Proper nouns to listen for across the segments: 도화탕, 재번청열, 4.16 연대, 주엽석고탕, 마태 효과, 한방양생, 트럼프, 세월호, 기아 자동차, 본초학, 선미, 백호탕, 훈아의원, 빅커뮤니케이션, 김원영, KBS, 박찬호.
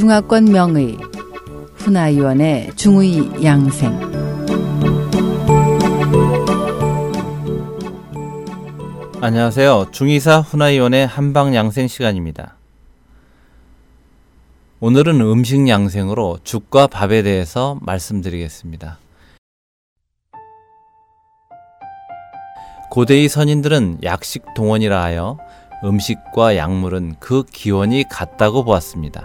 중화권 명의 훈아의원의 중의 양생. 안녕하세요. 중의사 훈아의원의 한방양생 시간입니다. 오늘은 음식 양생으로 죽과 밥에 대해서 말씀드리겠습니다. 고대의 선인들은 약식 동원이라 하여 음식과 약물은 그 기원이 같다고 보았습니다.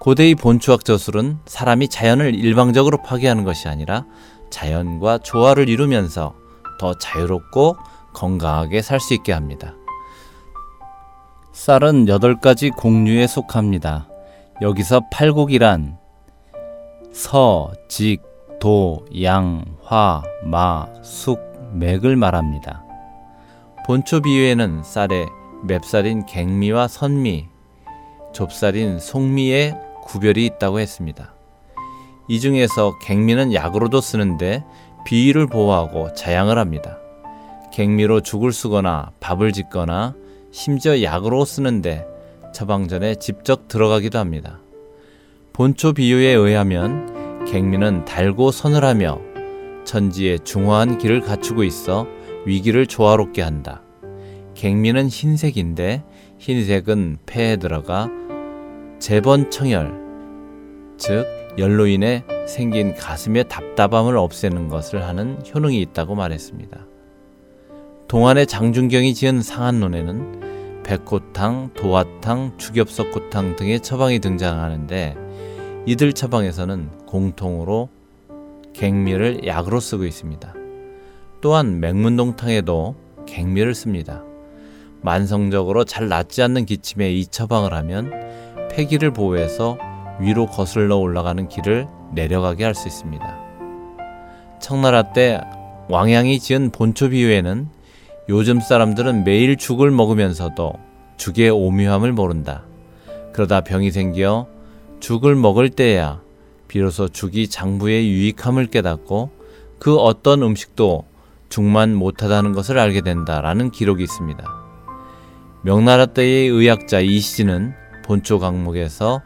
고대의 본초학 저술은 사람이 자연을 일방적으로 파괴하는 것이 아니라 자연과 조화를 이루면서 더 자유롭고 건강하게 살 수 있게 합니다. 쌀은 8가지 곡류에 속합니다. 여기서 팔곡이란 서, 직, 도, 양, 화, 마, 숙, 맥을 말합니다. 본초 비유에는 쌀에 맵쌀인 갱미와 선미, 좁쌀인 속미의 구별이 있다고 했습니다. 이 중에서 갱미는 약으로도 쓰는데 비위를 보호하고 자양을 합니다. 갱미로 죽을 쓰거나 밥을 짓거나 심지어 약으로 쓰는데 처방전에 직접 들어가기도 합니다. 본초 비유에 의하면 갱미는 달고 서늘하며 천지의 중화한 기를 갖추고 있어 위기를 조화롭게 한다. 갱미는 흰색인데 흰색은 폐에 들어가 재번청열, 즉 열로 인해 생긴 가슴의 답답함을 없애는 것을 하는 효능이 있다고 말했습니다. 동안의 장준경이 지은 상한론에는 백호탕, 도화탕, 주엽석고탕 등의 처방이 등장하는데 이들 처방에서는 공통으로 갱미를 약으로 쓰고 있습니다. 또한 맹문동탕에도 갱미를 씁니다. 만성적으로 잘 낫지 않는 기침에 이 처방을 하면 폐기를 보호해서 위로 거슬러 올라가는 길을 내려가게 할 수 있습니다. 청나라 때 왕양이 지은 본초 비유에는 요즘 사람들은 매일 죽을 먹으면서도 죽의 오묘함을 모른다. 그러다 병이 생겨 죽을 먹을 때야 비로소 죽이 장부의 유익함을 깨닫고 그 어떤 음식도 죽만 못하다는 것을 알게 된다라는 기록이 있습니다. 명나라 때의 의학자 이시진은 본초 강목에서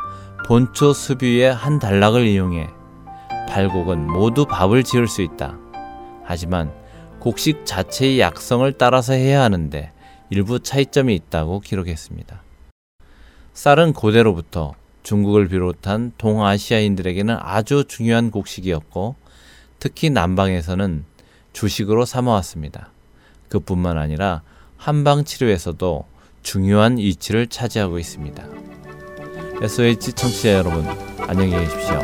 본초 수비의 한 단락을 이용해 팔곡은 모두 밥을 지을 수 있다. 하지만 곡식 자체의 약성을 따라서 해야 하는데 일부 차이점이 있다고 기록했습니다. 쌀은 고대로부터 중국을 비롯한 동아시아인들에게는 아주 중요한 곡식이었고 특히 남방에서는 주식으로 삼아왔습니다. 그뿐만 아니라 한방치료에서도 중요한 위치를 차지하고 있습니다. SOH 청취자 여러분, 안녕히 계십시오.